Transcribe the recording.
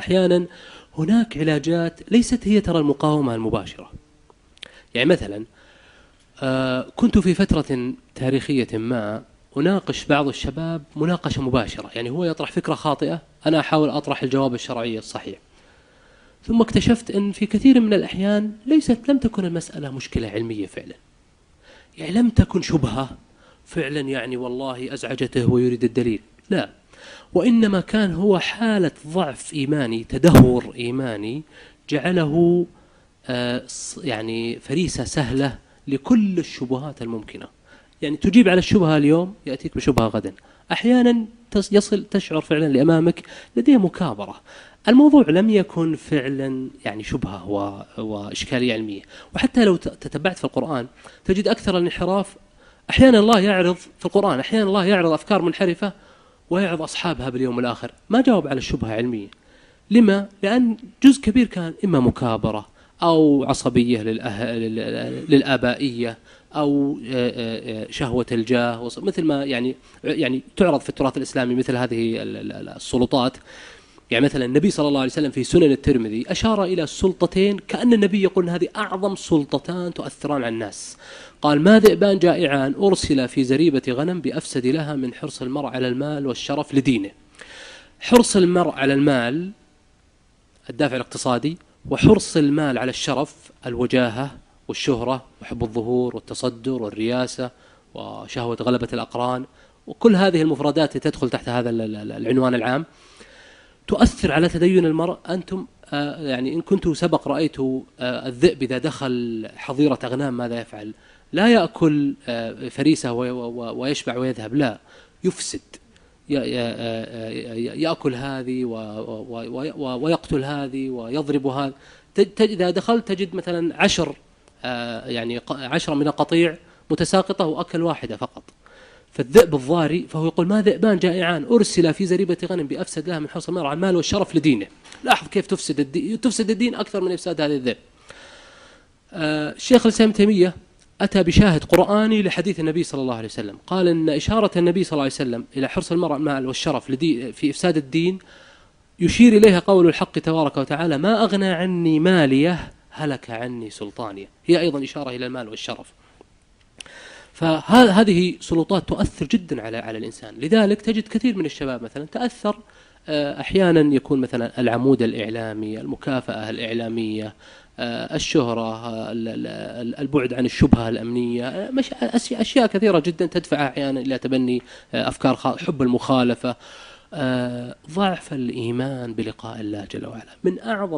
أحيانا هناك علاجات ليست هي ترى المقاومة المباشرة. يعني مثلا كنت في فترة تاريخية ما أناقش بعض الشباب مناقشة مباشرة، يعني هو يطرح فكرة خاطئة أنا أحاول أطرح الجواب الشرعي الصحيح، ثم اكتشفت أن في كثير من الأحيان لم تكن المسألة مشكلة علمية فعلا، يعني لم تكن شبهة فعلا يعني والله أزعجته ويريد الدليل، لا، وإنما كان هو حالة ضعف إيماني، تدهور إيماني جعله يعني فريسة سهلة لكل الشبهات الممكنة. يعني تجيب على الشبهة اليوم يأتيك بشبهة غدا، أحيانا تشعر فعلا لأمامك لديه مكابرة، الموضوع لم يكن فعلا يعني شبهة وإشكالية علمية. وحتى لو تتبعت في القرآن تجد أكثر الانحراف، أحيانا الله يعرض في القرآن أحيانا الله يعرض أفكار منحرفة ويعرض أصحابها باليوم الآخر، ما جاوب على الشبهة علمية. لما؟ لأن جزء كبير كان إما مكابرة أو عصبية للآبائية أو شهوة الجاه، مثل ما يعني تعرض في التراث الإسلامي مثل هذه السلطات. يعني مثلا النبي صلى الله عليه وسلم في سنن الترمذي أشار إلى سلطتين كأن النبي يقول هذه أعظم سلطتان تؤثران على الناس، قال ما ذئبان جائعان أرسل في زريبة غنم بأفسد لها من حرص المرء على المال والشرف لدينه. حرص المرء على المال الدافع الاقتصادي، وحرص المال على الشرف الوجاهة والشهرة وحب الظهور والتصدر والرياسة وشهوة غلبة الأقران، وكل هذه المفردات تدخل تحت هذا العنوان العام تؤثر على تدين المرء. أنتم يعني إن كنتم سبق رأيتوا الذئب إذا دخل حظيرة أغنام ماذا يفعل؟ لا يأكل فريسة ويشبع ويذهب، لا، يفسد، يأكل هذه ويقتل هذه ويضرب هذا. إذا دخلت تجد مثلا 10 من القطيع متساقطة وأكل واحدة فقط. فالذئب الضاري، فهو يقول ما ذئبان جائعان أرسل في زريبة غنم بأفسد لها من حرص المرء على المال والشرف لدينه. لاحظ كيف تفسد الدين أكثر من إفساد هذه الذئب. الشيخ الإسلام تيمية أتى بشاهد قرآني لحديث النبي صلى الله عليه وسلم، قال إن إشارة النبي صلى الله عليه وسلم إلى حرص المرء على المال والشرف في إفساد الدين يشير إليها قول الحق تبارك وتعالى ما أغنى عني ماليه هلك عني سلطانيه، هي أيضا إشارة إلى المال والشرف. فهذه سلطات تؤثر جدا على الإنسان. لذلك تجد كثير من الشباب مثلا تأثر، أحيانا يكون مثلا العمود الإعلامي، المكافأة الإعلامية، الشهرة، البعد عن الشبهة الأمنية، أشياء كثيرة جدا تدفع أحيانا إلى تبني أفكار حب المخالفة، ضعف الإيمان بلقاء الله جل وعلا من أعظم